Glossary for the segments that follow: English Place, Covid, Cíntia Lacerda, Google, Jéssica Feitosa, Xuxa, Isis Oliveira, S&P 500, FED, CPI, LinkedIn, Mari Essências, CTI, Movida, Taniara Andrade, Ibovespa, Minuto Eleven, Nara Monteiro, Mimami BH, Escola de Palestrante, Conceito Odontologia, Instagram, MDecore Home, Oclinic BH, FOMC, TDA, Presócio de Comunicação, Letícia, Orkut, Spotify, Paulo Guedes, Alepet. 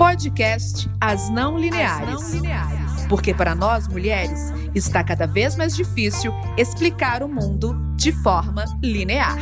Podcast As Não Lineares. Porque para nós, mulheres, está cada vez mais difícil explicar o mundo de forma linear.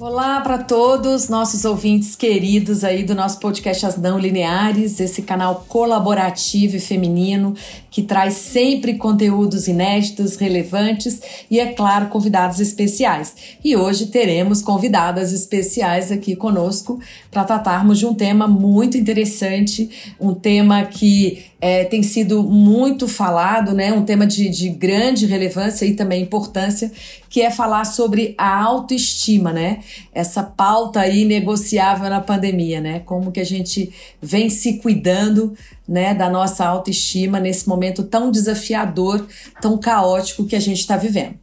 Olá para todos nossos ouvintes queridos aí do nosso podcast As Não Lineares, esse canal colaborativo e feminino que traz sempre conteúdos inéditos, relevantes e, é claro, convidados especiais. E hoje teremos convidadas especiais aqui conosco para tratarmos de um tema muito interessante, um tema que tem sido muito falado, né? Um tema de grande relevância e também importância, que é falar sobre a autoestima, né? Essa pauta aí negociável na pandemia, né? Como que a gente vem se cuidando, né, da nossa autoestima nesse momento tão desafiador, tão caótico que a gente está vivendo.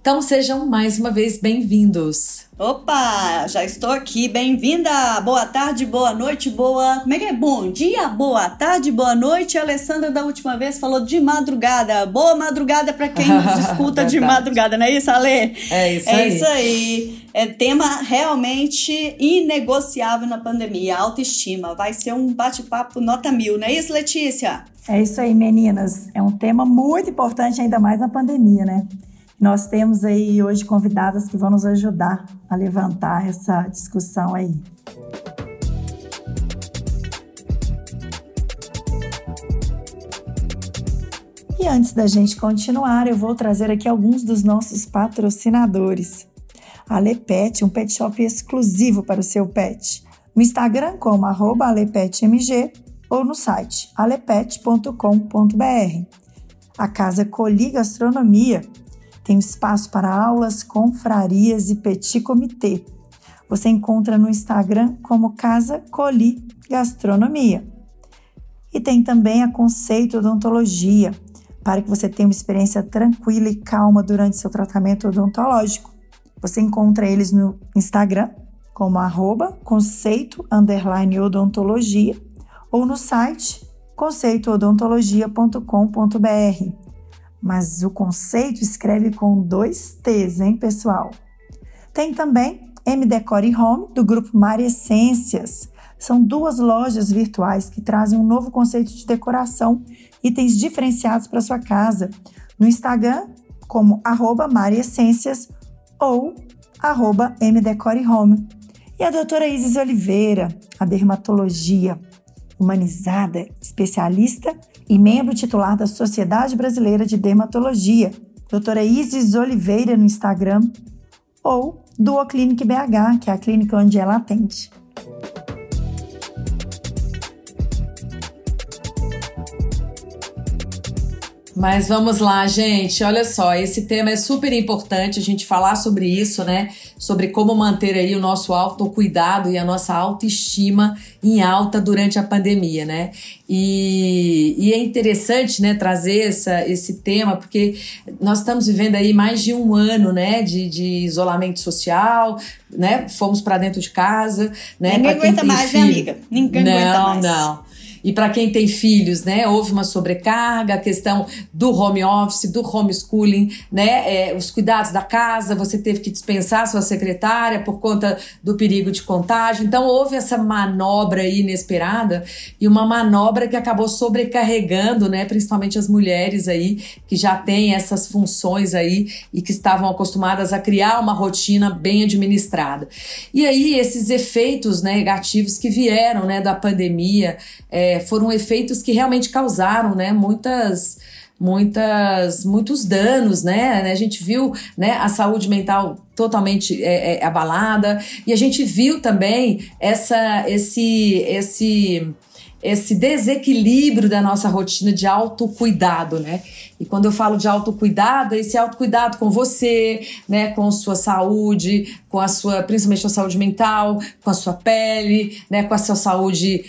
Então sejam mais uma vez bem-vindos. Opa, já estou aqui, bem-vinda, boa tarde, boa noite, como é que é? Bom dia, boa tarde, boa noite. A Alessandra da última vez falou de madrugada, boa madrugada para quem nos escuta de madrugada, não é isso, Ale? É isso aí. É tema realmente inegociável na pandemia, autoestima. Vai ser um bate-papo nota 1000, não é isso, Letícia? É isso aí, meninas. É um tema muito importante, ainda mais na pandemia, né? Nós temos aí hoje convidadas que vão nos ajudar a levantar essa discussão aí. E antes da gente continuar, eu vou trazer aqui alguns dos nossos patrocinadores. Alepet, um pet shop exclusivo para o seu pet. No Instagram como @alepetmg ou no site alepet.com.br. A Casa Coli Gastronomia tem espaço para aulas, confrarias e petit comitê. Você encontra no Instagram como Casa Coli Gastronomia. E tem também a Conceito Odontologia, para que você tenha uma experiência tranquila e calma durante seu tratamento odontológico. Você encontra eles no Instagram como @conceito_odontologia ou no site conceitoodontologia.com.br. Mas o conceito escreve com 2 T's, hein, pessoal? Tem também MDecore Home, do grupo Mari Essências. São 2 lojas virtuais que trazem um novo conceito de decoração, itens diferenciados para sua casa. No Instagram como @mariessências ou @mdecorehome. E a doutora Isis Oliveira, a dermatologia humanizada, especialista e membro titular da Sociedade Brasileira de Dermatologia. Doutora Isis Oliveira no Instagram ou do Oclinic BH, que é a clínica onde ela atende. Mas vamos lá, gente, olha só, esse tema é super importante a gente falar sobre isso, né? Sobre como manter aí o nosso autocuidado e a nossa autoestima em alta durante a pandemia, né? E é interessante, né, trazer esse tema, porque nós estamos vivendo aí mais de 1 ano, né, de isolamento social, né? Fomos para dentro de casa, né? Ninguém aguenta mais, né, amiga? Ninguém aguenta mais. Não. E para quem tem filhos, né, houve uma sobrecarga, a questão do home office, do homeschooling, né, os cuidados da casa, você teve que dispensar sua secretária por conta do perigo de contágio. Então, houve essa manobra aí inesperada e uma manobra que acabou sobrecarregando, né, principalmente as mulheres aí que já têm essas funções aí e que estavam acostumadas a criar uma rotina bem administrada. E aí, esses efeitos, né, negativos que vieram, né, da pandemia, foram efeitos que realmente causaram, né, muitos danos, né? A gente viu, né, a saúde mental totalmente abalada, e a gente viu também esse desequilíbrio da nossa rotina de autocuidado, né? E quando eu falo de autocuidado, é esse autocuidado com você, né? Com sua saúde, com a sua, principalmente sua saúde mental, com a sua pele, né? Com a sua saúde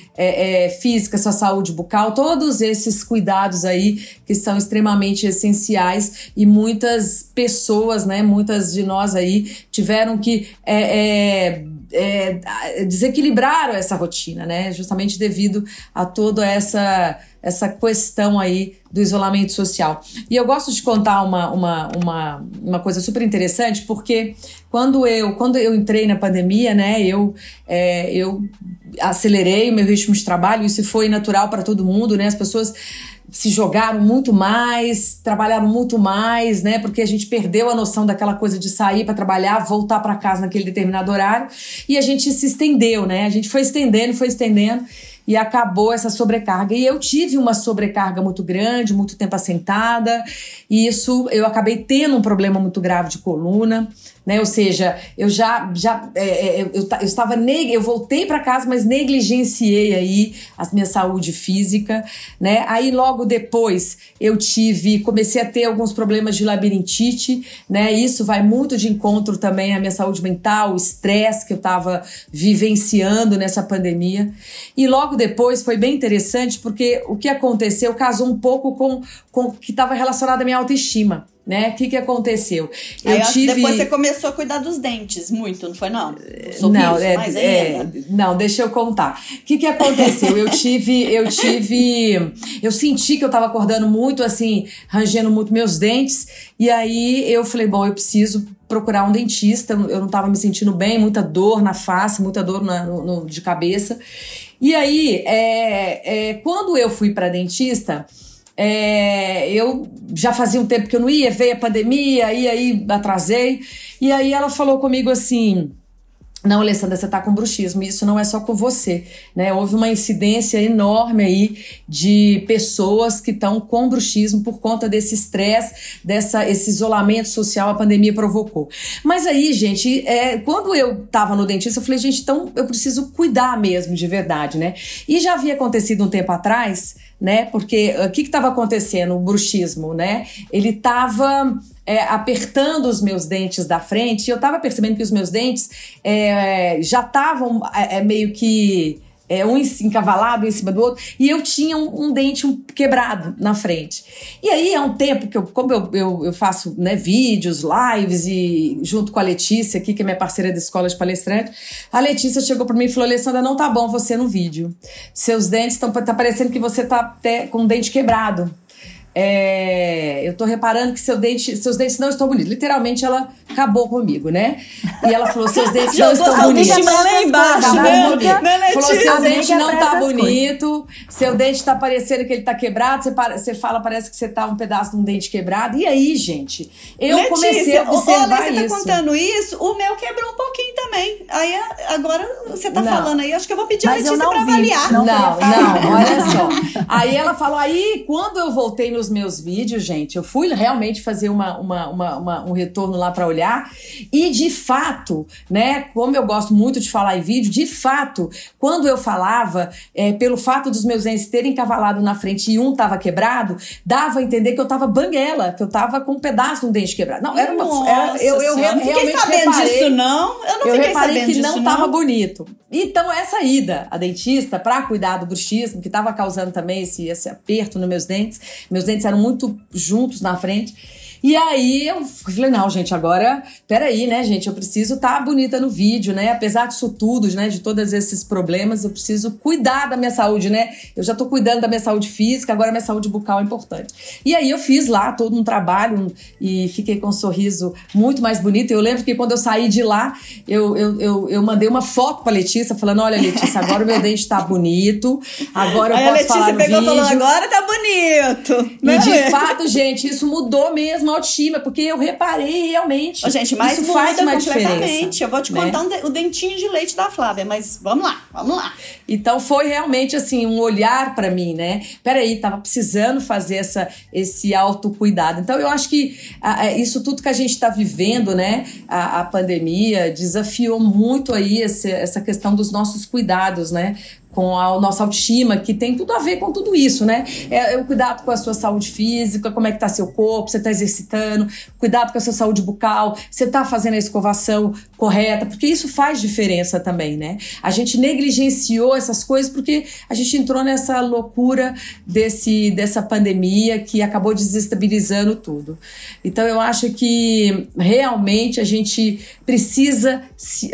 física, sua saúde bucal, todos esses cuidados aí que são extremamente essenciais, e muitas pessoas, né? Muitas de nós aí tiveram que desequilibraram essa rotina, né? Justamente devido a toda essa essa questão aí do isolamento social. E eu gosto de contar uma coisa super interessante, porque quando eu entrei na pandemia, né, eu acelerei o meu ritmo de trabalho, isso foi natural para todo mundo, né, as pessoas se jogaram muito mais, trabalharam muito mais, né? Porque a gente perdeu a noção daquela coisa de sair para trabalhar, voltar para casa naquele determinado horário, e a gente se estendeu, né? A gente foi estendendo e acabou essa sobrecarga. E eu tive uma sobrecarga muito grande, muito tempo assentada, e isso eu acabei tendo um problema muito grave de coluna, né? Ou seja, eu voltei para casa, mas negligenciei aí a minha saúde física, né? Aí logo depois comecei a ter alguns problemas de labirintite, né? Isso vai muito de encontro também à minha saúde mental, o estresse que eu estava vivenciando nessa pandemia. E logo depois foi bem interessante, porque o que aconteceu casou um pouco com o que estava relacionado à minha autoestima. Né? O que aconteceu? Depois você começou a cuidar dos dentes muito, não foi não? Não, deixa eu contar. O que aconteceu? Eu senti que eu estava acordando muito, assim, rangendo muito meus dentes, e aí eu falei, bom, eu preciso procurar um dentista, eu não estava me sentindo bem, muita dor na face, muita dor de cabeça. E aí, quando eu fui para dentista, eu já fazia um tempo que eu não ia, veio a pandemia, e aí atrasei, e aí ela falou comigo assim, não, Alessandra, você tá com bruxismo, isso não é só com você, né? Houve uma incidência enorme aí de pessoas que estão com bruxismo por conta desse estresse, esse isolamento social a pandemia provocou. Mas aí, gente, quando eu tava no dentista, eu falei, gente, então eu preciso cuidar mesmo, de verdade, né? E já havia acontecido um tempo atrás, né? Porque o que estava acontecendo? O bruxismo, né? Ele estava apertando os meus dentes da frente, e eu estava percebendo que os meus dentes já estavam meio que um encavalado em cima do outro, e eu tinha um dente quebrado na frente. E aí, há um tempo que eu faço, né, vídeos, lives, e junto com a Letícia aqui, que é minha parceira da Escola de Palestrante, a Letícia chegou para mim e falou, Alessandra, não tá bom você no vídeo. Seus dentes tá parecendo que você tá até com o dente quebrado. Eu tô reparando que seus dentes não estão bonitos. Literalmente, ela acabou comigo, né? E ela falou, seus dentes não estão bonitos. Falou, seu dente não tá bonito, seu dente tá parecendo que ele tá quebrado, você fala, parece que você tá um pedaço de um dente quebrado. E aí, gente, eu comecei a observar isso. Você tá contando isso, o meu quebrou um pouquinho também. Aí, agora, você tá falando aí, acho que eu vou pedir a Letícia pra avaliar. Não, olha só. Aí ela falou, quando eu voltei nos meus vídeos, gente, eu fui realmente fazer um retorno lá para olhar, e de fato, né, como eu gosto muito de falar em vídeo, de fato, quando eu falava, pelo fato dos meus dentes terem encavalado na frente e um tava quebrado, dava a entender que eu tava banguela, que eu tava com um pedaço de um dente quebrado. Não, era uma... Eu não fiquei sabendo disso, não. Eu reparei que não tava bonito. Então, essa ida a dentista para cuidar do bruxismo, que tava causando também esse aperto nos meus dentes, eram muito juntos na frente. E aí eu falei, não, gente, agora, peraí, né, gente, eu preciso estar bonita no vídeo, né, apesar disso tudo, né, de todos esses problemas, eu preciso cuidar da minha saúde, né, eu já tô cuidando da minha saúde física, agora minha saúde bucal é importante. E aí eu fiz lá todo um trabalho e fiquei com um sorriso muito mais bonito. Eu lembro que quando eu saí de lá, eu mandei uma foto pra Letícia, falando, olha, Letícia, agora o meu dente tá bonito, agora eu posso falar no vídeo. Aí a Letícia pegou e falou, agora tá bonito. E de fato, gente, isso mudou mesmo autoestima, porque eu reparei realmente. Gente, mas isso faz uma diferença. Eu vou te contar, né? O dentinho de leite da Flávia, mas vamos lá. Então foi realmente assim, um olhar pra mim, né? Peraí, tava precisando fazer esse autocuidado. Então eu acho que isso tudo que a gente tá vivendo, né? A pandemia desafiou muito aí essa questão dos nossos cuidados, né? Com a nossa autoestima, que tem tudo a ver com tudo isso, né? O cuidado com a sua saúde física, como é que tá seu corpo, você tá exercitando, cuidado com a sua saúde bucal, você tá fazendo a escovação correta, porque isso faz diferença também, né? A gente negligenciou essas coisas porque a gente entrou nessa loucura dessa pandemia que acabou desestabilizando tudo. Então, eu acho que realmente a gente precisa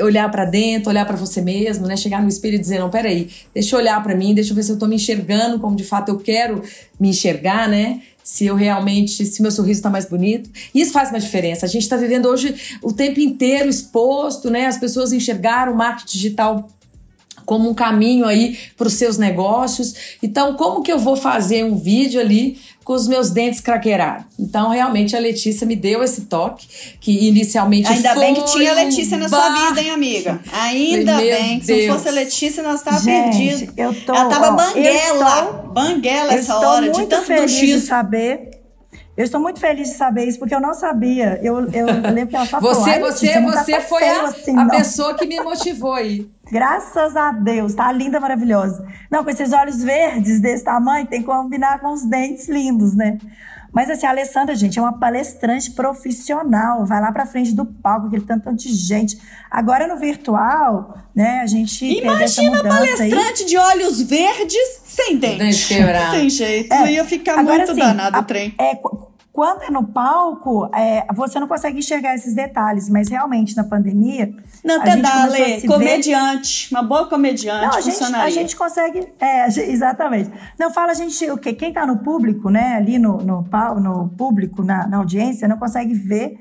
olhar para dentro, olhar para você mesmo, né? Chegar no espelho e dizer, não, peraí, deixa eu olhar para mim, deixa eu ver se eu tô me enxergando como de fato eu quero me enxergar, né? Se eu realmente, se meu sorriso tá mais bonito. Isso faz uma diferença. A gente tá vivendo hoje o tempo inteiro exposto, né? As pessoas enxergaram o marketing digital como um caminho aí para os seus negócios. Então, como que eu vou fazer um vídeo ali com os meus dentes craqueirados? Então, realmente, a Letícia me deu esse toque, que inicialmente ainda foi... Ainda bem que tinha a Letícia na sua vida, hein, amiga? Ainda bem, que se não fosse a Letícia, nós estávamos perdidos. Ela estava banguela essa hora, de tanto feliz de saber. Eu estou muito feliz de saber isso, porque eu não sabia. Eu lembro que ela só falou... Você foi a pessoa que me motivou aí. Graças a Deus, tá linda, maravilhosa. Não, com esses olhos verdes desse tamanho, tem que combinar com os dentes lindos, né? Mas assim, a Alessandra, gente, é uma palestrante profissional. Vai lá pra frente do palco, aquele tanto de gente. Agora no virtual, né, a gente imagina essa mudança palestrante aí. De olhos verdes sem dente. Não tem jeito, não ia ficar agora, muito assim, danado o trem. Quando é no palco, você não consegue enxergar esses detalhes, mas realmente na pandemia... Não, até dá, Lê, comediante, uma boa comediante, não, funcionaria. A gente consegue, exatamente. Não, fala a gente, o quê? Quem tá no público, né, ali no público, na audiência, não consegue ver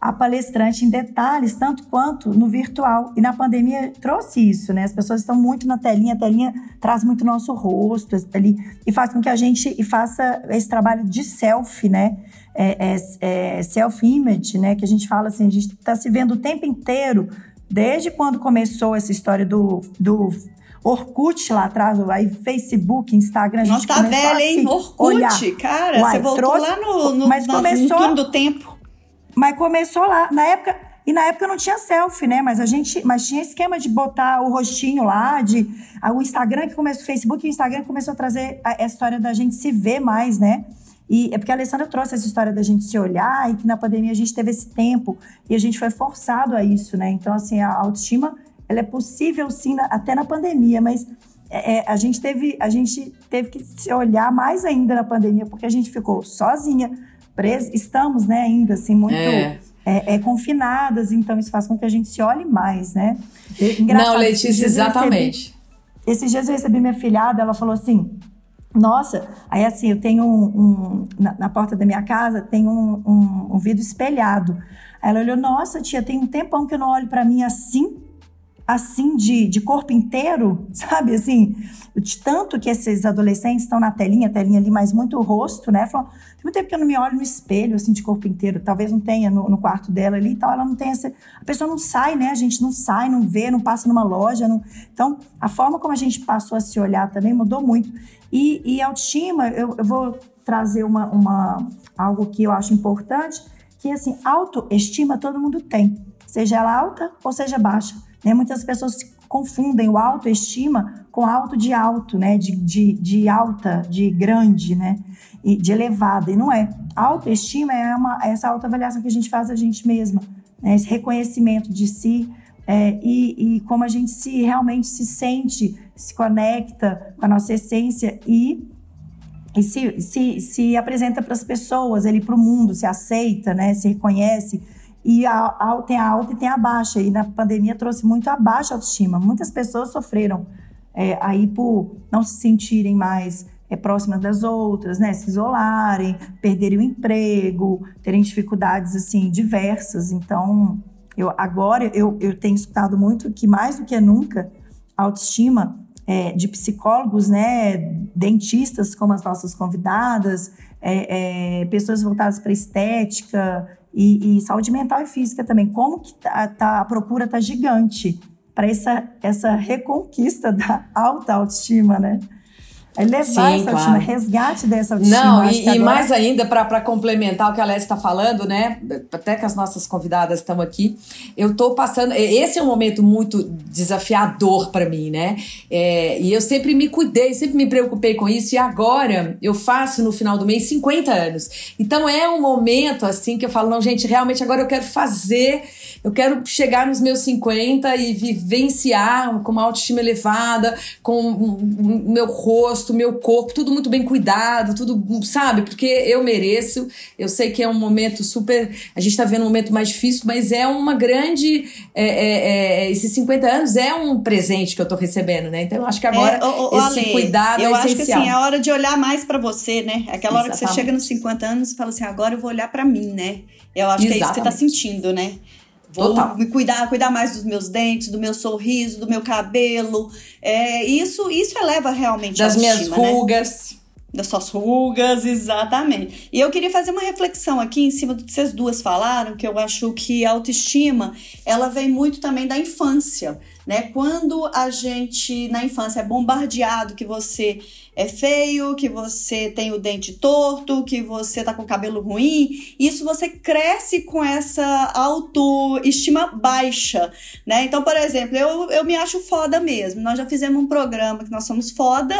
a palestrante em detalhes, tanto quanto no virtual. E na pandemia trouxe isso, né? As pessoas estão muito na telinha, a telinha traz muito o nosso rosto ali e faz com que a gente faça esse trabalho de selfie, né? Self-image, né? Que a gente fala assim, a gente está se vendo o tempo inteiro, desde quando começou essa história do Orkut lá atrás, aí Facebook, Instagram, a gente começou velha, hein? Orkut, olhar. Cara, uai, você voltou lá no turno do tempo. Mas começou lá, na época não tinha selfie, né? Mas tinha esquema de botar o rostinho lá, o Instagram que começou, o Facebook e o Instagram começou a trazer a história da gente se ver mais, né? E é porque a Alessandra trouxe essa história da gente se olhar e que na pandemia a gente teve esse tempo e a gente foi forçado a isso, né? Então, assim, a autoestima, ela é possível sim, até na pandemia, mas a gente teve que se olhar mais ainda na pandemia porque a gente ficou sozinha, estamos, né, ainda assim, muito confinadas, então isso faz com que a gente se olhe mais, né? Engraçado, não, Letícia, exatamente. Esses dias eu recebi minha filhada, ela falou assim, nossa, aí assim, eu tenho na porta da minha casa, tem um vidro espelhado. Aí ela olhou, nossa tia, tem um tempão que eu não olho pra mim assim de corpo inteiro, sabe, assim, de tanto que esses adolescentes estão na telinha ali, mas muito o rosto, né, falou, tem muito tempo que eu não me olho no espelho, assim, de corpo inteiro, talvez não tenha no quarto dela ali e tal, ela não tem essa, a pessoa não sai, né, a gente não sai, não vê, não passa numa loja, não... Então, a forma como a gente passou a se olhar também mudou muito, e autoestima, eu vou trazer algo que eu acho importante, que, assim, autoestima todo mundo tem, seja ela alta ou seja baixa. Né, muitas pessoas confundem o autoestima com alto, né? De alta, de grande, né? E de elevada. E não é. A autoestima é essa autoavaliação que a gente faz a gente mesma, né? Esse reconhecimento de si e como a gente realmente se sente, se conecta com a nossa essência e se apresenta para as pessoas, para o mundo, se aceita, né? Se reconhece. E tem a alta e tem a baixa. E na pandemia trouxe muito a baixa autoestima. Muitas pessoas sofreram aí por não se sentirem mais próximas das outras, né? Se isolarem, perderem o emprego, terem dificuldades assim, diversas. Então, agora eu tenho escutado muito que, mais do que nunca, a autoestima de psicólogos, né? Dentistas, como as nossas convidadas, pessoas voltadas para estética... E saúde mental e física também. Como que a procura tá gigante para essa reconquista da alta autoestima, né? É levar essa autoestima, resgate dessa autoestima. Não, e mais ainda, para complementar o que a Alessia está falando, né? Até que as nossas convidadas estão aqui. Eu tô passando... Esse é um momento muito desafiador para mim, né? E eu sempre me cuidei, sempre me preocupei com isso. E agora, eu faço no final do mês 50 anos. Então, é um momento, assim, que eu falo, não, gente, realmente agora eu quero fazer... Eu quero chegar nos meus 50 e vivenciar com uma autoestima elevada, com o meu rosto, rosto, meu corpo, tudo muito bem cuidado, tudo, sabe? Porque eu mereço. Eu sei que é um momento super... A gente está vendo um momento mais difícil, mas é uma grande... esses 50 anos é um presente que eu estou recebendo, né? Então, eu acho que agora esse Ale, cuidado é essencial. Eu acho que assim, é hora de olhar mais para você, né? Aquela hora que você chega nos 50 anos e fala assim, agora eu vou olhar para mim, né? Eu acho que é isso que você está sentindo, né? Vou me cuidar mais dos meus dentes, do meu sorriso, do meu cabelo. Isso eleva realmente a autoestima, das minhas rugas. Né? Das suas rugas, exatamente. E eu queria fazer uma reflexão aqui em cima do que vocês duas falaram, que eu acho que a autoestima, ela vem muito também da infância, né? Quando a gente, na infância, é bombardeado que você é feio, que você tem o dente torto, que você tá com o cabelo ruim, isso você cresce com essa autoestima baixa, né? Então, por exemplo, eu me acho foda mesmo. Nós já fizemos um programa que nós somos foda,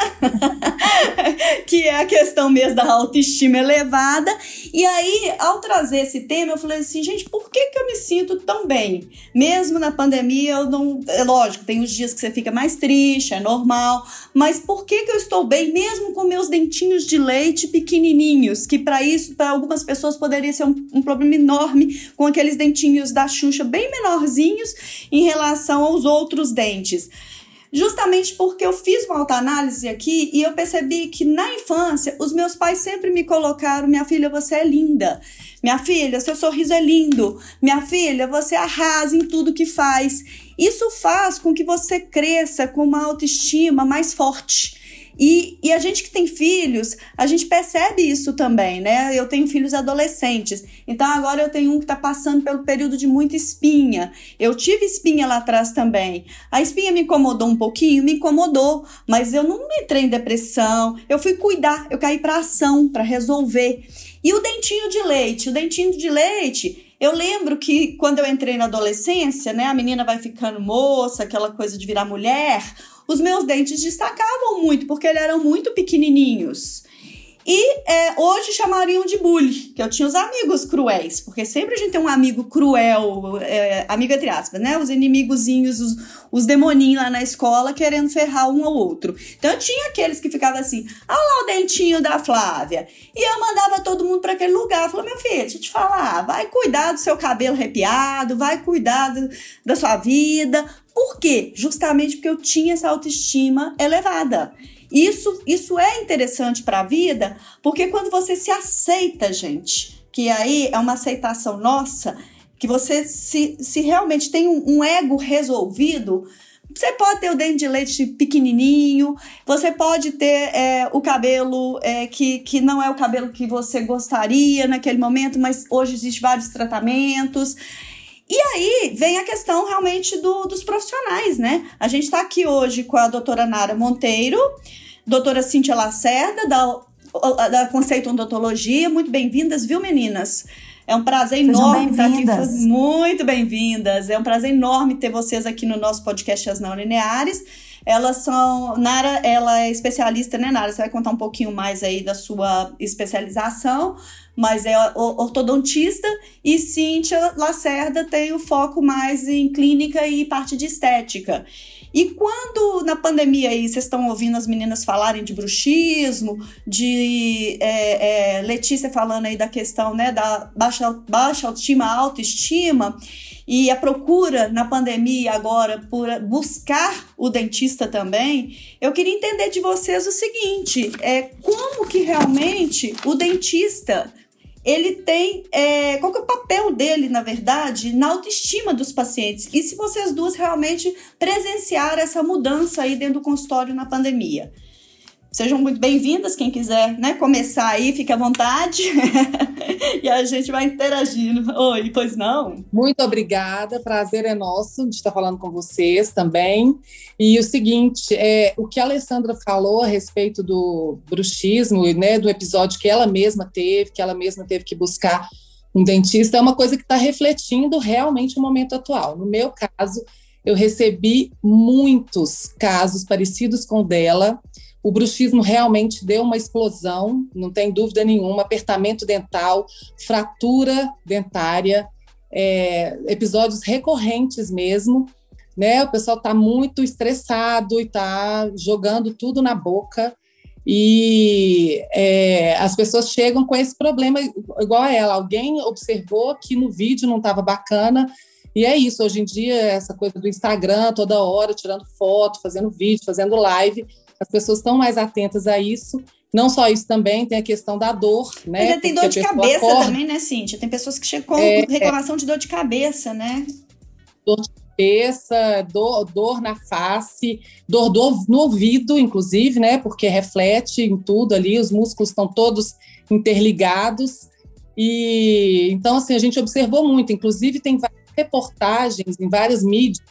que é a questão mesmo da autoestima elevada. E aí, ao trazer esse tema, eu falei assim, gente, por que que eu me sinto tão bem? Mesmo na pandemia, eu não... Lógico, tem os dias que você fica mais triste, é normal, mas por que que eu estou bem mesmo com meus dentinhos de leite pequenininhos, que para isso, para algumas pessoas poderia ser um problema enorme, com aqueles dentinhos da Xuxa bem menorzinhos em relação aos outros dentes? Justamente porque eu fiz uma autoanálise aqui e eu percebi que na infância os meus pais sempre me colocaram, minha filha, você é linda, minha filha, seu sorriso é lindo, minha filha, você arrasa em tudo que faz. Isso faz com que você cresça com uma autoestima mais forte. E a gente que tem filhos, a gente percebe isso também, né? Eu tenho filhos adolescentes, então agora eu tenho um que tá passando pelo período de muita espinha. Eu tive espinha lá atrás também. A espinha me incomodou um pouquinho, mas eu não entrei em depressão, eu fui cuidar, eu caí pra ação, pra resolver. E o dentinho de leite... Eu lembro que quando eu entrei na adolescência, né, a menina vai ficando moça, aquela coisa de virar mulher, os meus dentes destacavam muito, porque eles eram muito pequenininhos. E hoje chamariam de bullying, que eu tinha os amigos cruéis, porque sempre a gente tem um amigo cruel, amigo entre aspas, né? Os inimigozinhos, os demoninhos lá na escola querendo ferrar um ao outro. Então eu tinha aqueles que ficavam assim, olha lá o dentinho da Flávia. E eu mandava todo mundo para aquele lugar. Eu falava, meu filho, deixa eu te falar, vai cuidar do seu cabelo arrepiado, vai cuidar da sua vida. Por quê? Justamente porque eu tinha essa autoestima elevada. Isso é interessante para a vida, porque quando você se aceita, gente, que aí é uma aceitação nossa, que você se realmente tem um ego resolvido, você pode ter o dente de leite pequenininho, você pode ter o cabelo que não é o cabelo que você gostaria naquele momento, mas hoje existem vários tratamentos. E aí vem a questão realmente dos profissionais, né? A gente está aqui hoje com a doutora Nara Monteiro, doutora Cíntia Lacerda, da Conceito Odontologia. Muito bem-vindas, viu, meninas? É um prazer enorme estar aqui. Muito bem-vindas. É um prazer enorme ter vocês aqui no nosso podcast As Não Lineares. Nara, ela é especialista, né, Nara? Você vai contar um pouquinho mais aí da sua especialização, mas é ortodontista, e Cíntia Lacerda tem o foco mais em clínica e parte de estética. E quando, na pandemia, aí, vocês estão ouvindo as meninas falarem de bruxismo, de Letícia falando aí da questão, né, da baixa autoestima, e a procura na pandemia agora por buscar o dentista também, eu queria entender de vocês o seguinte, como que realmente o dentista, ele tem, qual que é o papel dele, na verdade, na autoestima dos pacientes? E se vocês duas realmente presenciaram essa mudança aí dentro do consultório na pandemia? Sejam muito bem-vindas, quem quiser, né, começar aí, fica à vontade, e a gente vai interagindo. Oi, pois não? Muito obrigada, prazer é nosso de estar falando com vocês também. E o seguinte, o que a Alessandra falou a respeito do bruxismo, né, do episódio que ela mesma teve que buscar um dentista, é uma coisa que está refletindo realmente o momento atual. No meu caso, eu recebi muitos casos parecidos com o dela. O bruxismo realmente deu uma explosão, não tem dúvida nenhuma, apertamento dental, fratura dentária, episódios recorrentes mesmo, né? O pessoal está muito estressado e está jogando tudo na boca. E as pessoas chegam com esse problema igual a ela. Alguém observou que no vídeo não estava bacana. E é isso, hoje em dia, essa coisa do Instagram, toda hora, tirando foto, fazendo vídeo, fazendo live, as pessoas estão mais atentas a isso. Não só isso também, tem a questão da dor, né? Mas tem dor de cabeça também, né, Cíntia? Tem pessoas que chegam com reclamação de dor de cabeça, né? Dor de cabeça, dor na face, dor no ouvido, inclusive, né? Porque reflete em tudo ali, os músculos estão todos interligados. E então, assim, a gente observou muito. Inclusive, tem várias reportagens em várias mídias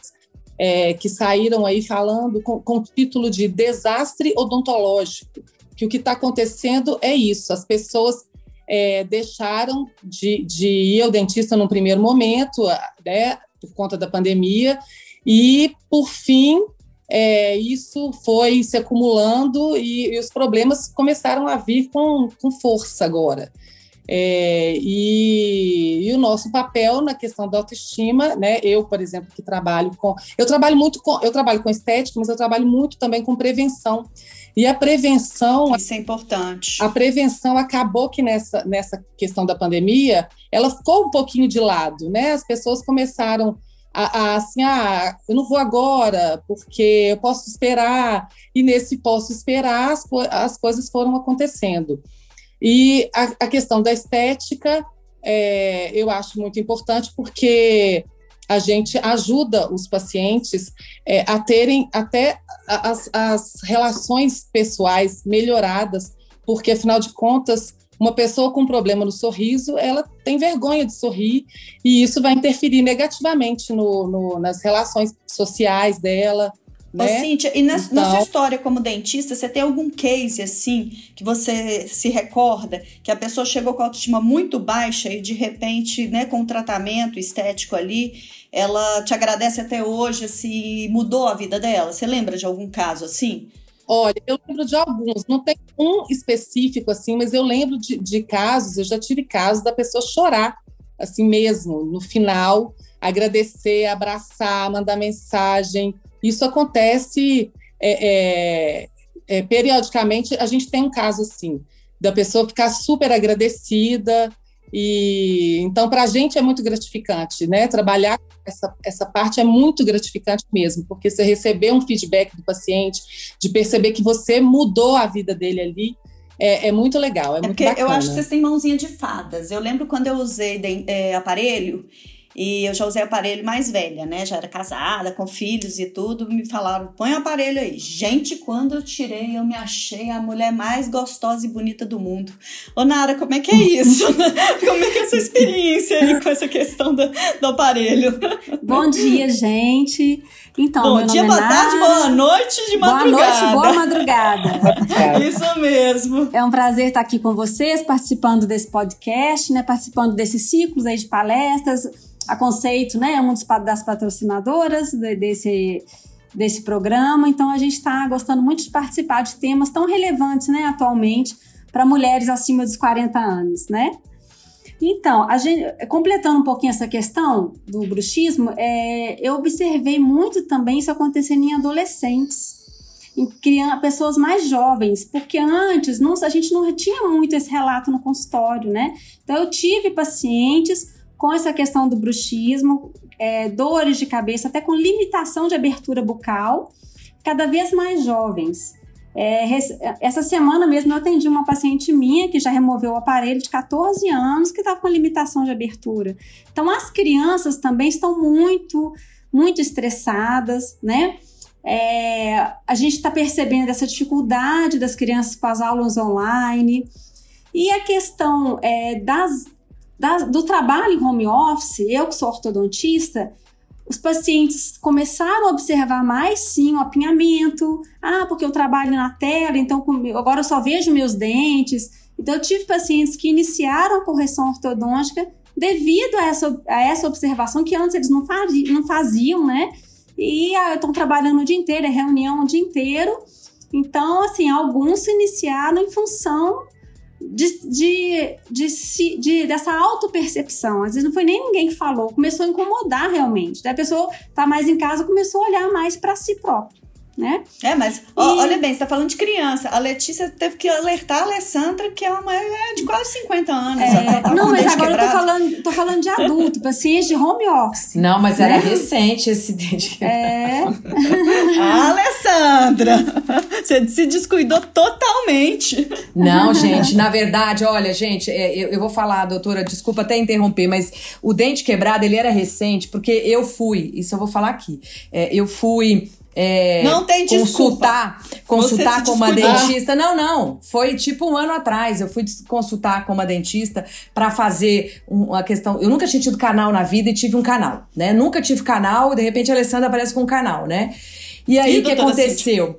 que saíram aí falando com o título de desastre odontológico, que o que está acontecendo é isso, as pessoas deixaram de ir ao dentista num primeiro momento, né, por conta da pandemia, e por fim isso foi se acumulando e os problemas começaram a vir com força agora. E o nosso papel na questão da autoestima, né? Eu, por exemplo, que trabalho com estética, mas eu trabalho muito também com prevenção. E a prevenção... Isso é importante. A prevenção acabou que nessa questão da pandemia, ela ficou um pouquinho de lado, né? As pessoas começaram a eu não vou agora, porque eu posso esperar, e nesse posso esperar, as coisas foram acontecendo. E a questão da estética, eu acho muito importante, porque a gente ajuda os pacientes a terem até as relações pessoais melhoradas, porque, afinal de contas, uma pessoa com problema no sorriso, ela tem vergonha de sorrir, e isso vai interferir negativamente nas relações sociais dela. Né? Ô, Cíntia, e na sua história como dentista, você tem algum case, assim, que você se recorda, que a pessoa chegou com a autoestima muito baixa e, de repente, né, com o tratamento estético ali, ela te agradece até hoje, assim, mudou a vida dela? Você lembra de algum caso, assim? Olha, eu lembro de alguns, não tem um específico, assim, mas eu lembro de casos, eu já tive casos da pessoa chorar, assim mesmo, no final, agradecer, abraçar, mandar mensagem. Isso acontece periodicamente. A gente tem um caso assim, da pessoa ficar super agradecida. E então, para a gente é muito gratificante, né? Trabalhar essa parte é muito gratificante mesmo, porque você receber um feedback do paciente, de perceber que você mudou a vida dele ali, é muito legal, muito bacana. Eu acho que vocês têm mãozinha de fadas. Eu lembro quando eu usei aparelho, e eu já usei aparelho mais velha, né? Já era casada, com filhos e tudo. Me falaram, põe o aparelho aí. Gente, quando eu tirei, eu me achei a mulher mais gostosa e bonita do mundo. Ô, Nara, como é que é isso? Como é que é a sua experiência aí com essa questão do aparelho? Bom dia, gente. Então, bom dia, boa tarde, boa noite, de madrugada. Boa noite, boa madrugada. Isso mesmo. É um prazer estar aqui com vocês, participando desse podcast, né? Participando desses ciclos aí de palestras. A Conceito, né, é uma das patrocinadoras desse programa, então a gente está gostando muito de participar de temas tão relevantes, né, atualmente, para mulheres acima dos 40 anos, né? Então, a gente, completando um pouquinho essa questão do bruxismo, eu observei muito também isso acontecendo em adolescentes, em pessoas mais jovens, porque antes a gente não tinha muito esse relato no consultório, né? Então, eu tive pacientes com essa questão do bruxismo, dores de cabeça, até com limitação de abertura bucal, cada vez mais jovens. Essa semana mesmo eu atendi uma paciente minha que já removeu o aparelho de 14 anos, que estava com limitação de abertura. Então, as crianças também estão muito, muito estressadas, né? A gente está percebendo essa dificuldade das crianças com as aulas online. E a questão do trabalho em home office, eu que sou ortodontista, os pacientes começaram a observar mais, sim, o apinhamento. Porque eu trabalho na tela, então agora eu só vejo meus dentes. Então, eu tive pacientes que iniciaram a correção ortodôntica devido a essa observação, que antes eles não faziam, né? E estão trabalhando o dia inteiro, é reunião o dia inteiro. Então, assim, alguns se iniciaram em função dessa autopercepção. Às vezes não foi nem ninguém que falou, começou a incomodar realmente. Daí a pessoa está mais em casa, começou a olhar mais para si própria. né? É, mas olha bem, você tá falando de criança. A Letícia teve que alertar a Alessandra, que é uma mulher de quase 50 anos. É. Tá não, mas agora eu tô falando de adulto, paciente de home office. Não, mas né? Era recente esse dente quebrado. É. A Alessandra, você se descuidou totalmente. Não, gente, na verdade, olha, gente, eu vou falar, doutora, desculpa até interromper, mas o dente quebrado, ele era recente, porque eu fui, isso eu vou falar aqui, eu fui... não tem desculpa. Consultar com uma dentista. Não. Foi tipo 1 ano atrás. Eu fui consultar com uma dentista pra fazer uma questão. Eu nunca tinha tido canal na vida e tive um canal, né? Nunca tive canal e de repente a Alessandra aparece com um canal, né? E aí o que aconteceu?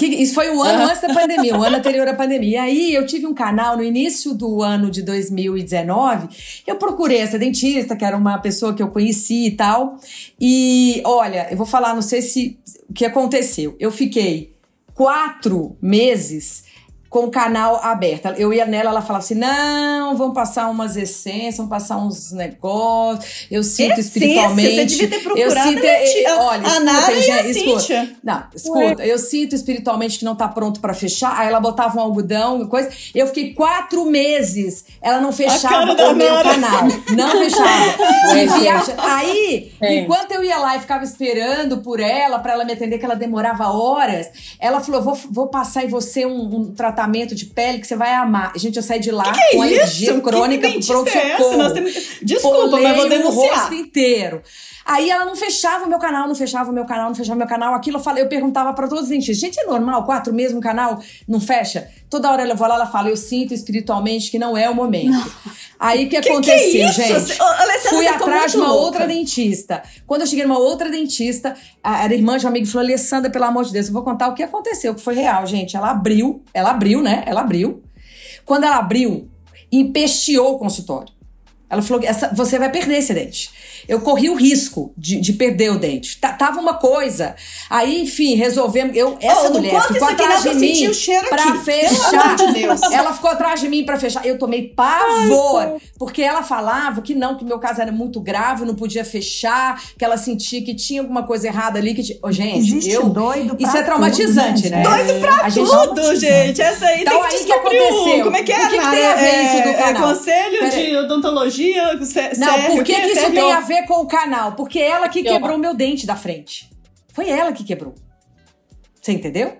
Isso foi 1 ano antes da pandemia, 1 ano anterior à pandemia. E aí eu tive um canal no início do ano de 2019. Eu procurei essa dentista, que era uma pessoa que eu conheci e tal. E olha, eu vou falar, não sei se o que aconteceu. Eu fiquei 4 meses com o canal aberto. Eu ia nela, ela falava assim, não, vamos passar umas essências, vamos passar uns negócios, eu sinto espiritualmente... Você devia ter procurado a Nara e a Cíntia. Não, escuta, eu sinto espiritualmente que não tá pronto pra fechar, aí ela botava um algodão e coisa, eu fiquei 4 meses, ela não fechava o meu canal, não fechava. Aí, enquanto eu ia lá e ficava esperando por ela, pra ela me atender, que ela demorava horas, ela falou, vou passar em você um tratamento de pele que você vai amar. Gente, eu saí de lá que com alergia crônica pro pronto-socorro. Desculpa, mas vou denunciar. O rosto inteiro. Aí ela não fechava o meu canal, Aquilo eu perguntava pra todos os dentistas, gente, é normal? 4 meses um canal não fecha? Toda hora eu vou lá, ela fala, eu sinto espiritualmente que não é o momento. Não. Aí o que aconteceu, gente? Fui atrás de uma outra dentista. Quando eu cheguei numa outra dentista, era irmã de um amigo, falou, Alessandra, pelo amor de Deus, eu vou contar o que aconteceu, que foi real, gente. Ela abriu. Quando ela abriu, empesteou o consultório. Ela falou, você vai perder esse dente. Eu corri o risco de perder o dente. Tava uma coisa. Aí, enfim, resolvemos. Essa mulher ficou atrás de mim pra fechar. Ela ficou atrás de mim pra fechar. Eu tomei pavor. Porque ela falava que não, que meu caso era muito grave, não podia fechar, que ela sentia que tinha alguma coisa errada ali. Gente, existe doido pra isso é traumatizante, tudo, né? Doido pra tudo, gente. Essa aí então, tem que descobrir como é que é, o que tem a ver isso do canal? Conselho de odontologia. Não, por que isso tem a ver com o canal? Porque ela que quebrou meu dente da frente. Foi ela que quebrou. Você entendeu?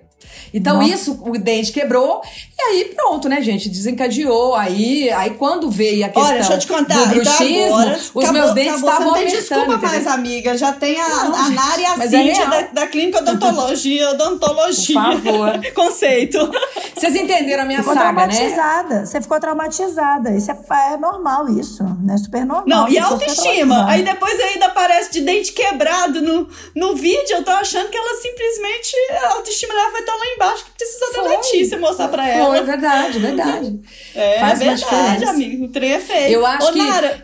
Então isso, o dente quebrou e aí pronto, né, gente? Desencadeou. Aí quando veio a questão do bruxismo, agora, meus dentes estavam apertando. Não tem desculpa mais, amiga. Já tem a Nara e a Cíntia da Clínica Odontologia. Por favor. Conceito. Vocês entenderam a minha saga, né? Você ficou traumatizada. Isso é normal, isso. Né? Super normal. Não, e a autoestima. Aí depois ainda aparece de dente quebrado no vídeo. Eu tô achando que ela simplesmente... A autoestima dela vai estar lá embaixo, que precisa da Letícia mostrar pra ela. Foi, verdade. Faz verdade, amigo. O trem é feio. Eu acho Nara,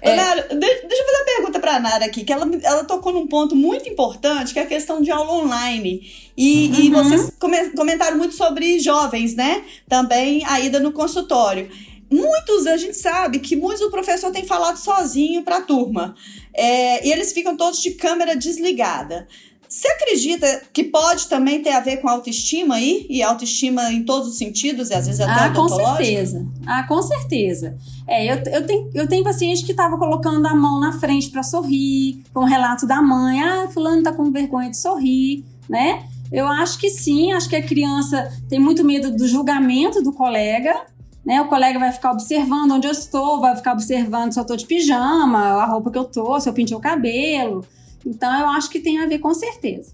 deixa eu fazer uma pergunta pra Nara aqui, que ela tocou num ponto muito importante, que é a questão de aula online. E vocês comentaram muito sobre jovens, né? Também a ida no consultório. A gente sabe que muitos o professor tem falado sozinho pra turma. E eles ficam todos de câmera desligada. Você acredita que pode também ter a ver com autoestima aí? E autoestima em todos os sentidos, e às vezes até odontológica? Com certeza. Eu tenho paciente que estava colocando a mão na frente para sorrir, com o relato da mãe, fulano tá com vergonha de sorrir, né? Eu acho que sim, acho que a criança tem muito medo do julgamento do colega, né? O colega vai ficar observando onde eu estou, vai ficar observando se eu tô de pijama, a roupa que eu tô, se eu pintei o cabelo... Então, eu acho que tem a ver, com certeza.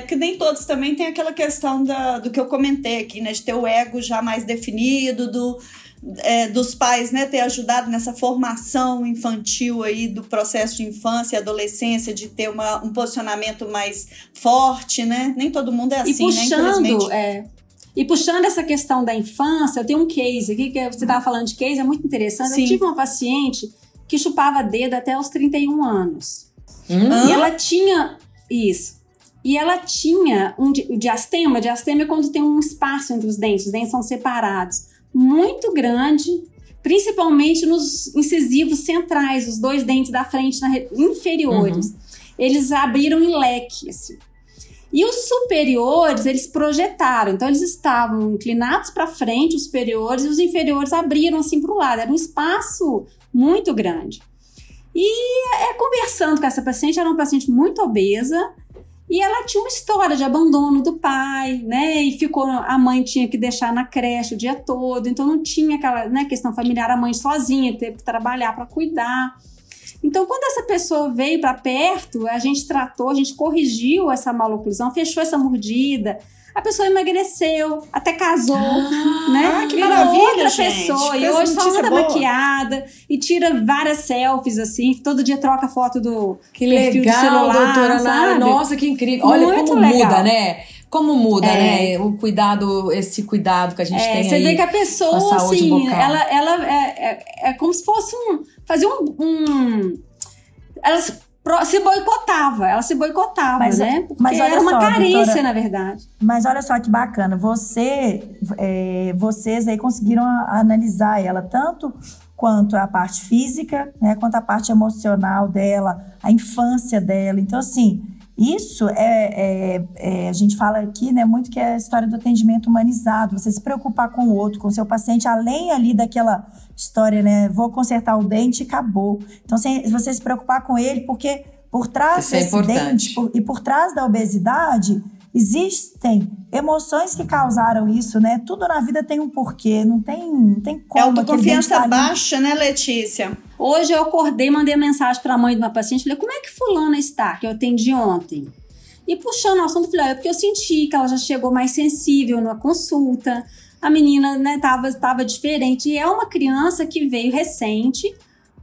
Porque nem todos também tem aquela questão do que eu comentei aqui, né? De ter o ego já mais definido, dos pais, né? Ter ajudado nessa formação infantil aí do processo de infância e adolescência, de ter um posicionamento mais forte, né? Nem todo mundo é assim, né? Infelizmente. E puxando essa questão da infância, eu tenho um case aqui, que você estava falando de case, é muito interessante. Sim. Eu tive uma paciente que chupava dedo até os 31 anos. E ela tinha isso. E ela tinha um diastema. Diastema é quando tem um espaço entre os dentes são separados. Muito grande, principalmente nos incisivos centrais, os 2 dentes da frente inferiores. Eles abriram em leque, assim. E os superiores, eles projetaram, então eles estavam inclinados para frente, os superiores, e os inferiores abriram assim para o lado, era um espaço muito grande. E conversando com essa paciente, era uma paciente muito obesa, e ela tinha uma história de abandono do pai, né, e ficou, a mãe tinha que deixar na creche o dia todo, então não tinha aquela, né, questão familiar, a mãe sozinha, teve que trabalhar para cuidar. Então, quando essa pessoa veio para perto, a gente tratou, a gente corrigiu essa maloclusão, fechou essa mordida, a pessoa emagreceu, até casou, né? Que maravilha, outra pessoa, gente. E hoje só anda maquiada e tira várias selfies, assim, todo dia troca foto do perfil do celular. Que legal, doutora Nara, nossa, que incrível. Olha muito como legal. Muda, né? Como muda, né? O cuidado, esse cuidado que a gente tem aí. Você vê que a pessoa, a assim, ela é como se fosse um... Fazia ela se boicotava, mas, né? Porque mas olha, era uma só, carência, doutora, na verdade. Mas olha só que bacana, vocês aí conseguiram analisar ela tanto quanto a parte física, né? Quanto a parte emocional dela, a infância dela. Então, assim... Isso a gente fala aqui, né, muito que é a história do atendimento humanizado, você se preocupar com o outro, com o seu paciente, além ali daquela história, né, vou consertar o dente e acabou. Então, você se preocupar com ele, porque por trás isso desse dente e por trás da obesidade, existem emoções que causaram isso, né, tudo na vida tem um porquê, não tem como. É autoconfiança baixa, né, Letícia? Hoje eu acordei, mandei mensagem para a mãe de uma paciente, falei, como é que fulana está, que eu atendi ontem? E puxando o assunto, falei, é porque eu senti que ela já chegou mais sensível na consulta, a menina, né, tava diferente, e é uma criança que veio recente,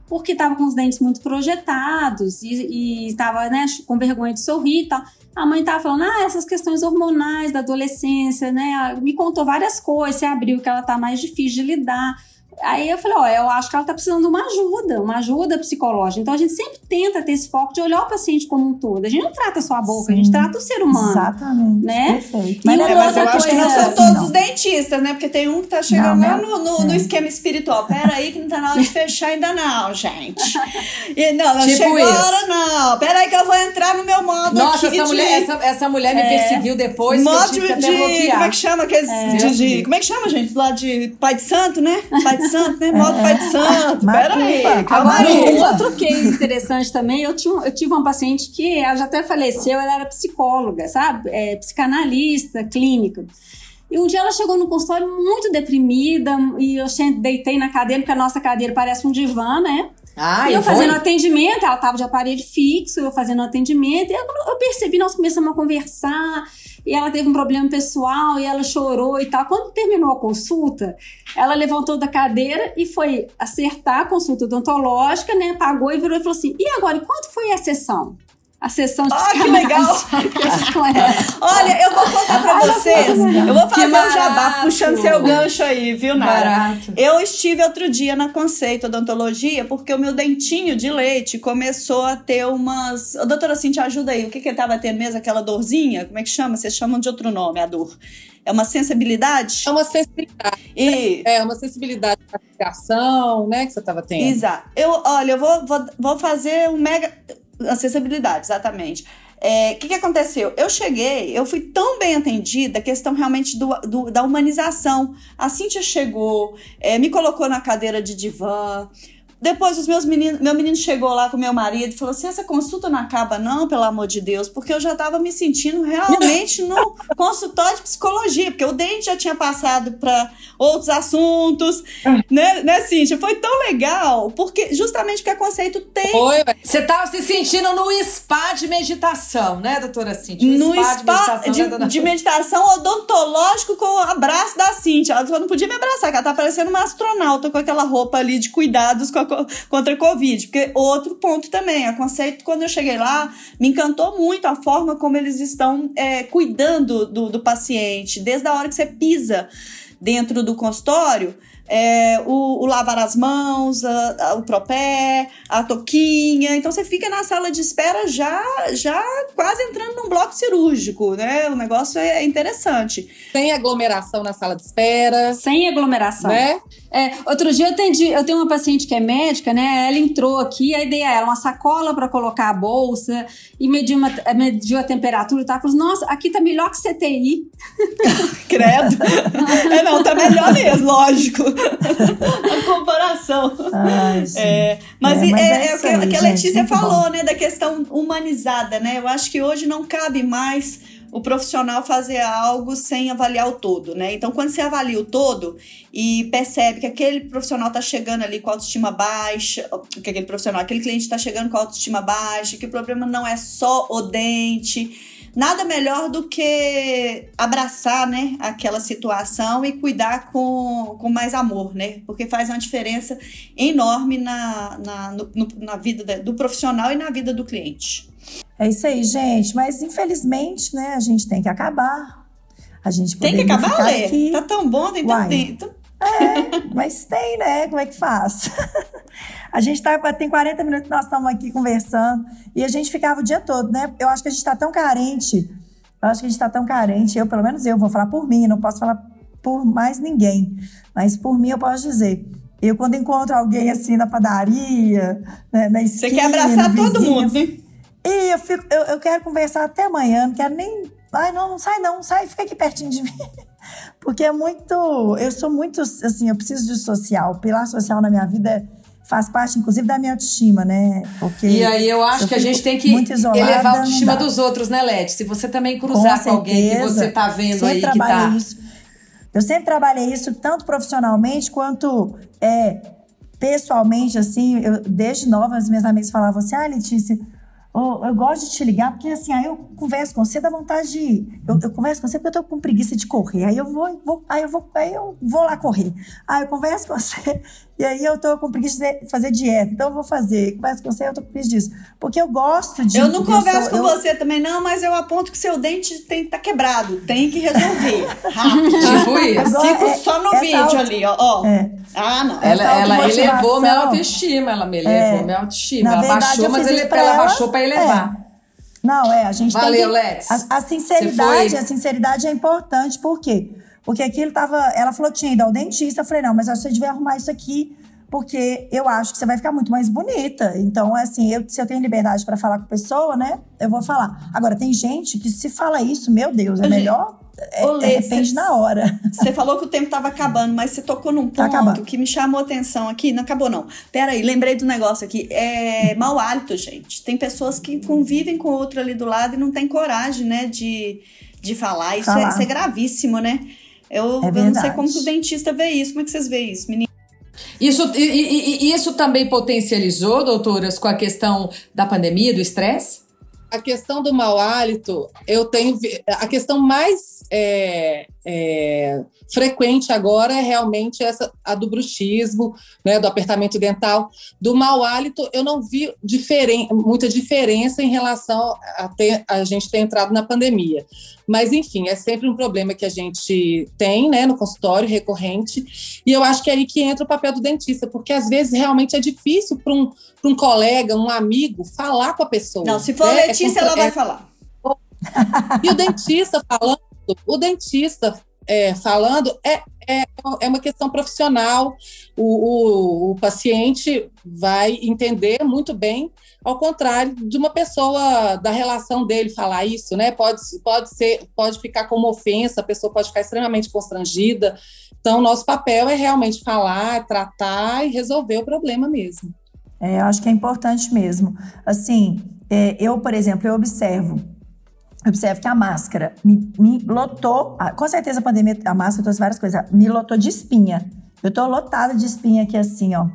porque estava com os dentes muito projetados, e estava, né, com vergonha de sorrir e tal. A mãe estava falando, essas questões hormonais da adolescência, né, ela me contou várias coisas, se abriu que ela tá mais difícil de lidar. Aí eu falei, eu acho que ela está precisando de uma ajuda psicológica. Então, a gente sempre tenta ter esse foco de olhar o paciente como um todo. A gente não trata só a boca, sim, a gente trata o ser humano. Exatamente, né? Perfeito. Mas, mas eu acho que não são todos os dentistas, né? Porque tem um que está chegando lá no esquema espiritual. Peraí que não está na hora de fechar ainda não, gente. E não tipo chegou isso. A hora não. Peraí que eu vou entrar no meu modo. Nossa, aqui essa mulher me perseguiu depois. Modo que eu tive que até como é que chama? Como é que chama, gente? Lá de pai de santo, né? Pai de santo, né? Modo pai de santo. Peraí. Agora, um outro case interessante também, eu tive uma paciente que ela já até faleceu, ela era psicóloga, sabe? Psicanalista, clínica. E um dia ela chegou no consultório muito deprimida e eu deitei na cadeira, porque a nossa cadeira parece um divã, né? E eu fazendo atendimento, ela tava de aparelho fixo, eu fazendo atendimento, e eu percebi, nós começamos a conversar, e ela teve um problema pessoal, e ela chorou e tal. Quando terminou a consulta, ela levantou da cadeira e foi acertar a consulta odontológica, né? Pagou e virou e falou assim, e agora, quanto foi a sessão? A sessão de que legal! Olha, eu vou contar pra vocês. Eu vou fazer um jabá, puxando seu gancho aí, viu, Nara? Barato. Eu estive outro dia na Conceito Odontologia, porque o meu dentinho de leite começou a ter umas... Oh, doutora Cíntia, ajuda aí. O que ele tava tendo mesmo? Aquela dorzinha? Como é que chama? Vocês chamam de outro nome, a dor. É uma sensibilidade? É uma sensibilidade. É uma sensibilidade à aplicação, né, que você tava tendo. Exato. Eu vou fazer um mega... Acessibilidade, exatamente. O que aconteceu? Eu fui tão bem atendida, a questão realmente da humanização. A Cíntia chegou, me colocou na cadeira de divã. Depois meu menino chegou lá com meu marido e falou assim, essa consulta não acaba não, pelo amor de Deus, porque eu já estava me sentindo realmente no consultório de psicologia, porque o dente já tinha passado para outros assuntos, né, Cíntia? Foi tão legal, porque justamente porque o conceito tem... Você estava se sentindo no spa de meditação, né, doutora Cíntia? No spa de meditação odontológico com o abraço da Cíntia. Ela só não podia me abraçar, que ela tá parecendo uma astronauta com aquela roupa ali de cuidados com contra a Covid, porque outro ponto também, a Conceito, quando eu cheguei lá, me encantou muito a forma como eles estão cuidando do paciente, desde a hora que você pisa dentro do consultório, o lavar as mãos, o propé, a toquinha. Então, você fica na sala de espera já quase entrando num bloco cirúrgico, né? O negócio é interessante. Sem aglomeração na sala de espera. Sem aglomeração. Né? É, outro dia eu tenho uma paciente que é médica, né? Ela entrou aqui, aí dei a ela uma sacola para colocar a bolsa e mediu a temperatura e tal. Falou, nossa, aqui tá melhor que CTI. Credo. É, não, tá melhor mesmo, lógico. A comparação. Ai, mas é o que a Letícia falou, né? Da questão humanizada, né? Eu acho que hoje não cabe mais o profissional fazer algo sem avaliar o todo, né? Então, quando você avalia o todo e percebe que aquele profissional tá chegando ali com a autoestima baixa, que aquele cliente tá chegando com a autoestima baixa, que o problema não é só o dente, nada melhor do que abraçar, né, aquela situação e cuidar com mais amor, né? Porque faz uma diferença enorme na vida do profissional e na vida do cliente. É isso aí, gente. Mas, infelizmente, né, a gente tem que acabar. A gente tem que acabar, Lê? Tá tão bom, tem tanto tempo. É, mas tem, né? Como é que faz? A gente tem 40 minutos que nós estamos aqui conversando. E a gente ficava o dia todo, né? Eu acho que a gente tá tão carente. Eu, pelo menos eu, vou falar por mim. Não posso falar por mais ninguém. Mas por mim eu posso dizer... Eu, quando encontro alguém, assim, na padaria, né, na esquina... Você quer abraçar todo mundo, né? E eu quero conversar até amanhã, não quero nem... Ai, não sai, fica aqui pertinho de mim. Porque é muito... Eu sou muito, assim, eu preciso de social. O pilar social na minha vida faz parte, inclusive, da minha autoestima, né? Porque e aí eu acho que a gente tem que elevar a autoestima dos outros, né, Leti? Se você também cruzar com alguém que você tá vendo aí que tá... Isso. Eu sempre trabalhei isso, tanto profissionalmente quanto... pessoalmente, assim, desde nova, as minhas amigas falavam assim, ah, Letícia... Eu gosto de te ligar, porque assim, aí eu converso com você, dá vontade de ir. Eu converso com você porque eu tô com preguiça de correr. Aí eu vou lá correr. Aí eu converso com você, e aí eu tô com preguiça de fazer dieta. Então eu vou fazer. Converso com você, eu tô com preguiça disso. Porque eu gosto de... Eu não converso com você também, não, mas eu aponto que seu dente tá quebrado. Tem que resolver. Rápido. Tipo isso. Fico só no vídeo ali, ó. É. Ah, não. Ela elevou minha autoestima. Ela me elevou minha autoestima. Ela baixou, mas ela baixou pra elevar. Não, a gente valeu, tem que... Lex. A sinceridade é importante. Por quê? Porque aquilo tava... Ela falou, tinha ido ao dentista. Eu falei, não, mas você devia arrumar isso aqui, porque eu acho que você vai ficar muito mais bonita. Então, assim, se eu tenho liberdade pra falar com a pessoa, né, eu vou falar. Agora, tem gente que se fala isso, meu Deus, é melhor... depende na hora. Você falou que o tempo tava acabando, mas você tocou num ponto que me chamou a atenção aqui. Não acabou, não. Peraí, lembrei do negócio aqui. É mau hálito, gente. Tem pessoas que convivem com o outro ali do lado e não tem coragem, né, de falar. Isso é gravíssimo, né? Eu não sei como que o dentista vê isso. Como é que vocês veem isso, menina? Isso também potencializou, doutoras, com a questão da pandemia, do estresse? A questão do mau hálito, a questão mais frequente agora é realmente a do bruxismo, né, do apertamento dental. Do mau hálito, eu não vi muita diferença em relação a gente ter entrado na pandemia. Mas, enfim, é sempre um problema que a gente tem, né, no consultório, recorrente. E eu acho que é aí que entra o papel do dentista, porque às vezes realmente é difícil para um colega, um amigo, falar com a pessoa. Não, se for a Letícia, ela vai falar. E o dentista falando é uma questão profissional. O paciente vai entender muito bem, ao contrário de uma pessoa da relação dele falar isso, né? Pode ficar como ofensa, a pessoa pode ficar extremamente constrangida. Então, nosso papel é realmente falar, tratar e resolver o problema mesmo. Eu acho que é importante mesmo. Assim, eu, por exemplo, eu observo que a máscara me lotou. Com certeza a pandemia, a máscara trouxe várias coisas. Me lotou de espinha. Eu tô lotada de espinha aqui, assim, ó.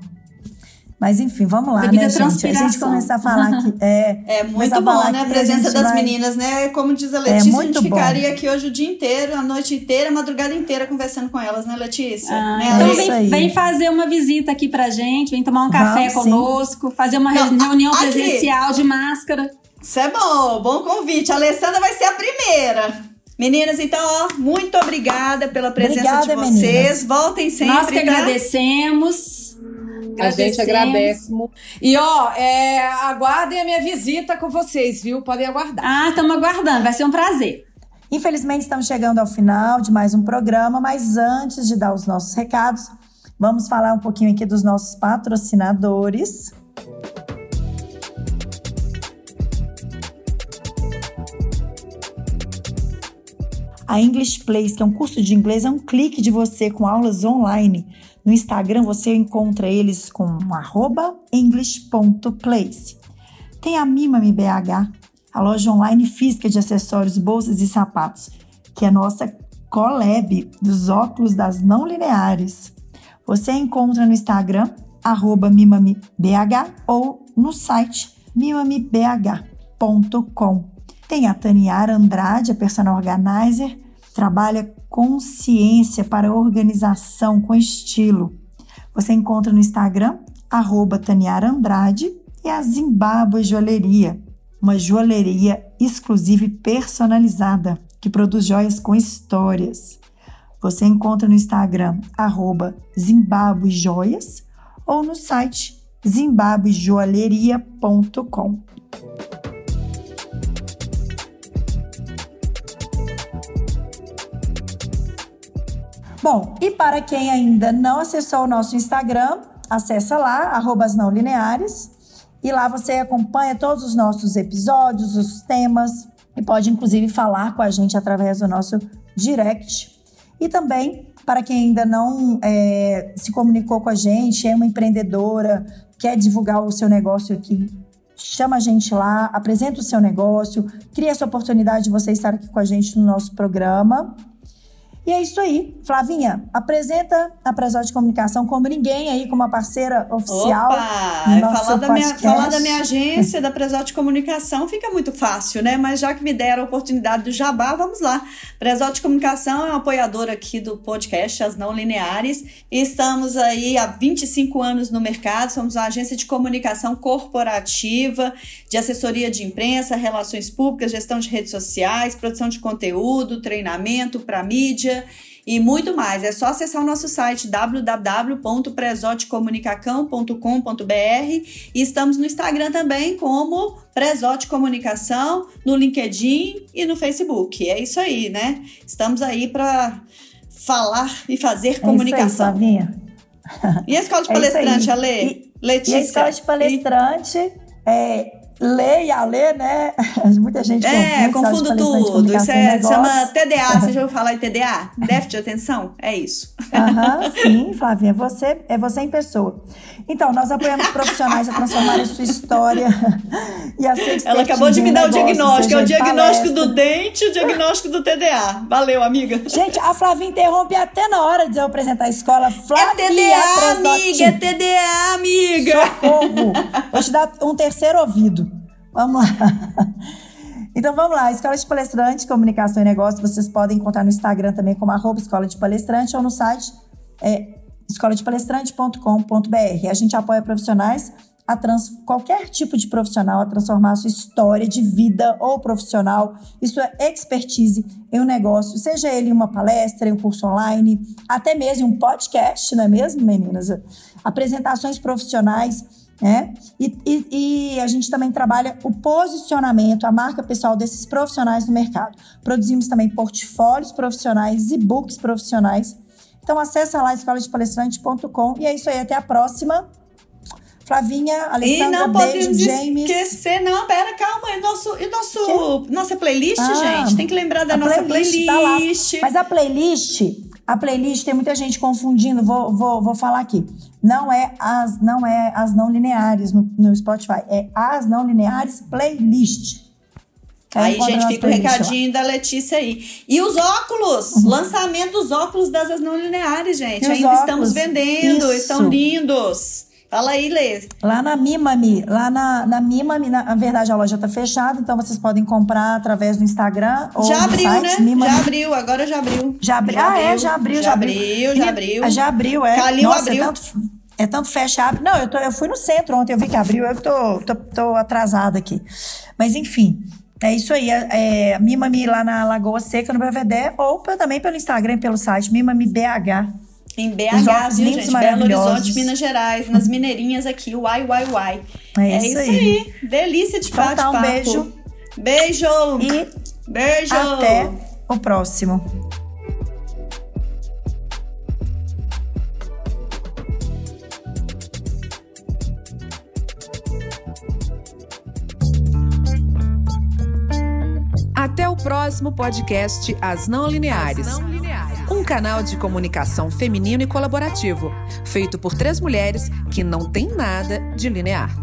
Mas, enfim, vamos lá, né, gente? A gente começar a falar aqui. É muito bom, né? A presença das meninas, né? Como diz a Letícia, a gente ficaria aqui hoje o dia inteiro, a noite inteira, a madrugada inteira conversando com elas, né, Letícia? Então vem fazer uma visita aqui pra gente, vem tomar um café conosco, fazer uma reunião presencial de máscara. Isso é bom convite. A Alessandra vai ser a primeira. Meninas, então, ó, muito obrigada pela presença de vocês. Meninas. Voltem sempre, nós que agradecemos. A gente agradece. E, ó, aguardem a minha visita com vocês, viu? Podem aguardar. Ah, estamos aguardando. Vai ser um prazer. Infelizmente, estamos chegando ao final de mais um programa, mas antes de dar os nossos recados, vamos falar um pouquinho aqui dos nossos patrocinadores. A English Place, que é um curso de inglês, é um clique de você com aulas online. No Instagram você encontra eles com @english.place. Tem a Mimami BH, a loja online física de acessórios, bolsas e sapatos, que é a nossa collab dos óculos das não lineares. Você encontra no Instagram, @mimamibh ou no site mimamibh.com. Tem a Taniara Andrade, a personal organizer, trabalha consciência para organização com estilo. Você encontra no Instagram, @Taniara Andrade e a Zimbábue Joalheria, uma joalheria exclusiva e personalizada, que produz joias com histórias. Você encontra no Instagram, @ZimbabueJoias ou no site zimbabuejoalheria.com. Bom, e para quem ainda não acessou o nosso Instagram, acessa lá, @asnãolineares, e lá você acompanha todos os nossos episódios, os temas, e pode inclusive falar com a gente através do nosso direct. E também, para quem ainda não se comunicou com a gente, é uma empreendedora, quer divulgar o seu negócio aqui, chama a gente lá, apresenta o seu negócio, cria essa oportunidade de você estar aqui com a gente no nosso programa. E é isso aí. Flavinha, apresenta a Presócio de Comunicação como ninguém aí, como uma parceira oficial. Opa! No nosso falar da minha agência, da Presócio de Comunicação, fica muito fácil, né? Mas já que me deram a oportunidade do jabá, vamos lá. Presócio de Comunicação é uma apoiadora aqui do podcast As Não Lineares. Estamos aí há 25 anos no mercado, somos uma agência de comunicação corporativa, de assessoria de imprensa, relações públicas, gestão de redes sociais, produção de conteúdo, treinamento para mídia, e muito mais. É só acessar o nosso site www.presotecomunicação.com.br e estamos no Instagram também como Presócio de Comunicação, no LinkedIn e no Facebook. É isso aí, né? Estamos aí para falar e fazer comunicação. Isso aí, e a Escola de Palestrante, Ale? Letícia? E a Escola de Palestrante Lê e Alê, né? Muita gente confunde tudo. Isso chama TDA. Você já ouviu falar em TDA? Déficit de atenção? É isso. Sim, Flavinha. É você em pessoa. Então, nós apoiamos profissionais a transformarem sua história e a sua expertise. Ela acabou de me dar o diagnóstico. É o diagnóstico do dente e o diagnóstico do TDA. Valeu, amiga. Gente, a Flavinha interrompe até na hora de eu apresentar a escola. Flavinha, é TDA, amiga. Socorro. Vou te dar um terceiro ouvido. Vamos lá. Então, vamos lá. Escola de Palestrante, Comunicação e Negócio. Vocês podem encontrar no Instagram também como @escoladepalestrante ou no site escoladepalestrante.com.br. A gente apoia profissionais, qualquer tipo de profissional, a transformar a sua história de vida ou profissional e sua expertise em um negócio, seja ele uma palestra, um curso online, até mesmo um podcast, não é mesmo, meninas? Apresentações profissionais, né? E a gente também trabalha o posicionamento, a marca pessoal desses profissionais no mercado. Produzimos também portfólios profissionais, e-books profissionais. Então, acessa lá escoladepalestrante.com e é isso aí. Até a próxima. Flavinha, Alessandra, e não podemos esquecer, não, pera, calma, nossa playlist, gente, tem que lembrar da nossa playlist. Tá lá. Mas a playlist tem muita gente confundindo, vou falar aqui, não é as não lineares no Spotify, é as não lineares playlist. Aí, gente, fica o recadinho da Letícia aí. E os óculos, lançamento dos óculos das não lineares, gente, ainda estamos vendendo, estão lindos. Fala aí, Lê. Lá na Mimami, na verdade a loja tá fechada, então vocês podem comprar através do Instagram ou já abriu, no site, né? Mimami. Já abriu. Calil Nossa, abriu. É tanto fecha, abre. Não, eu fui no centro ontem, eu vi que abriu, eu tô atrasada aqui. Mas enfim, É isso aí, Mimami lá na Lagoa Seca, no Belvedere, ou também pelo Instagram, pelo site Mimami BH. Em BH, viu, gente? Belo Horizonte, Minas Gerais, nas Mineirinhas aqui, uai, uai, uai. É isso aí. Delícia de então, bate-papo. Um beijo. Beijo. E beijo. Até o próximo. Até o próximo podcast As Não Lineares. Um canal de comunicação feminino e colaborativo, feito por três mulheres que não tem nada de linear.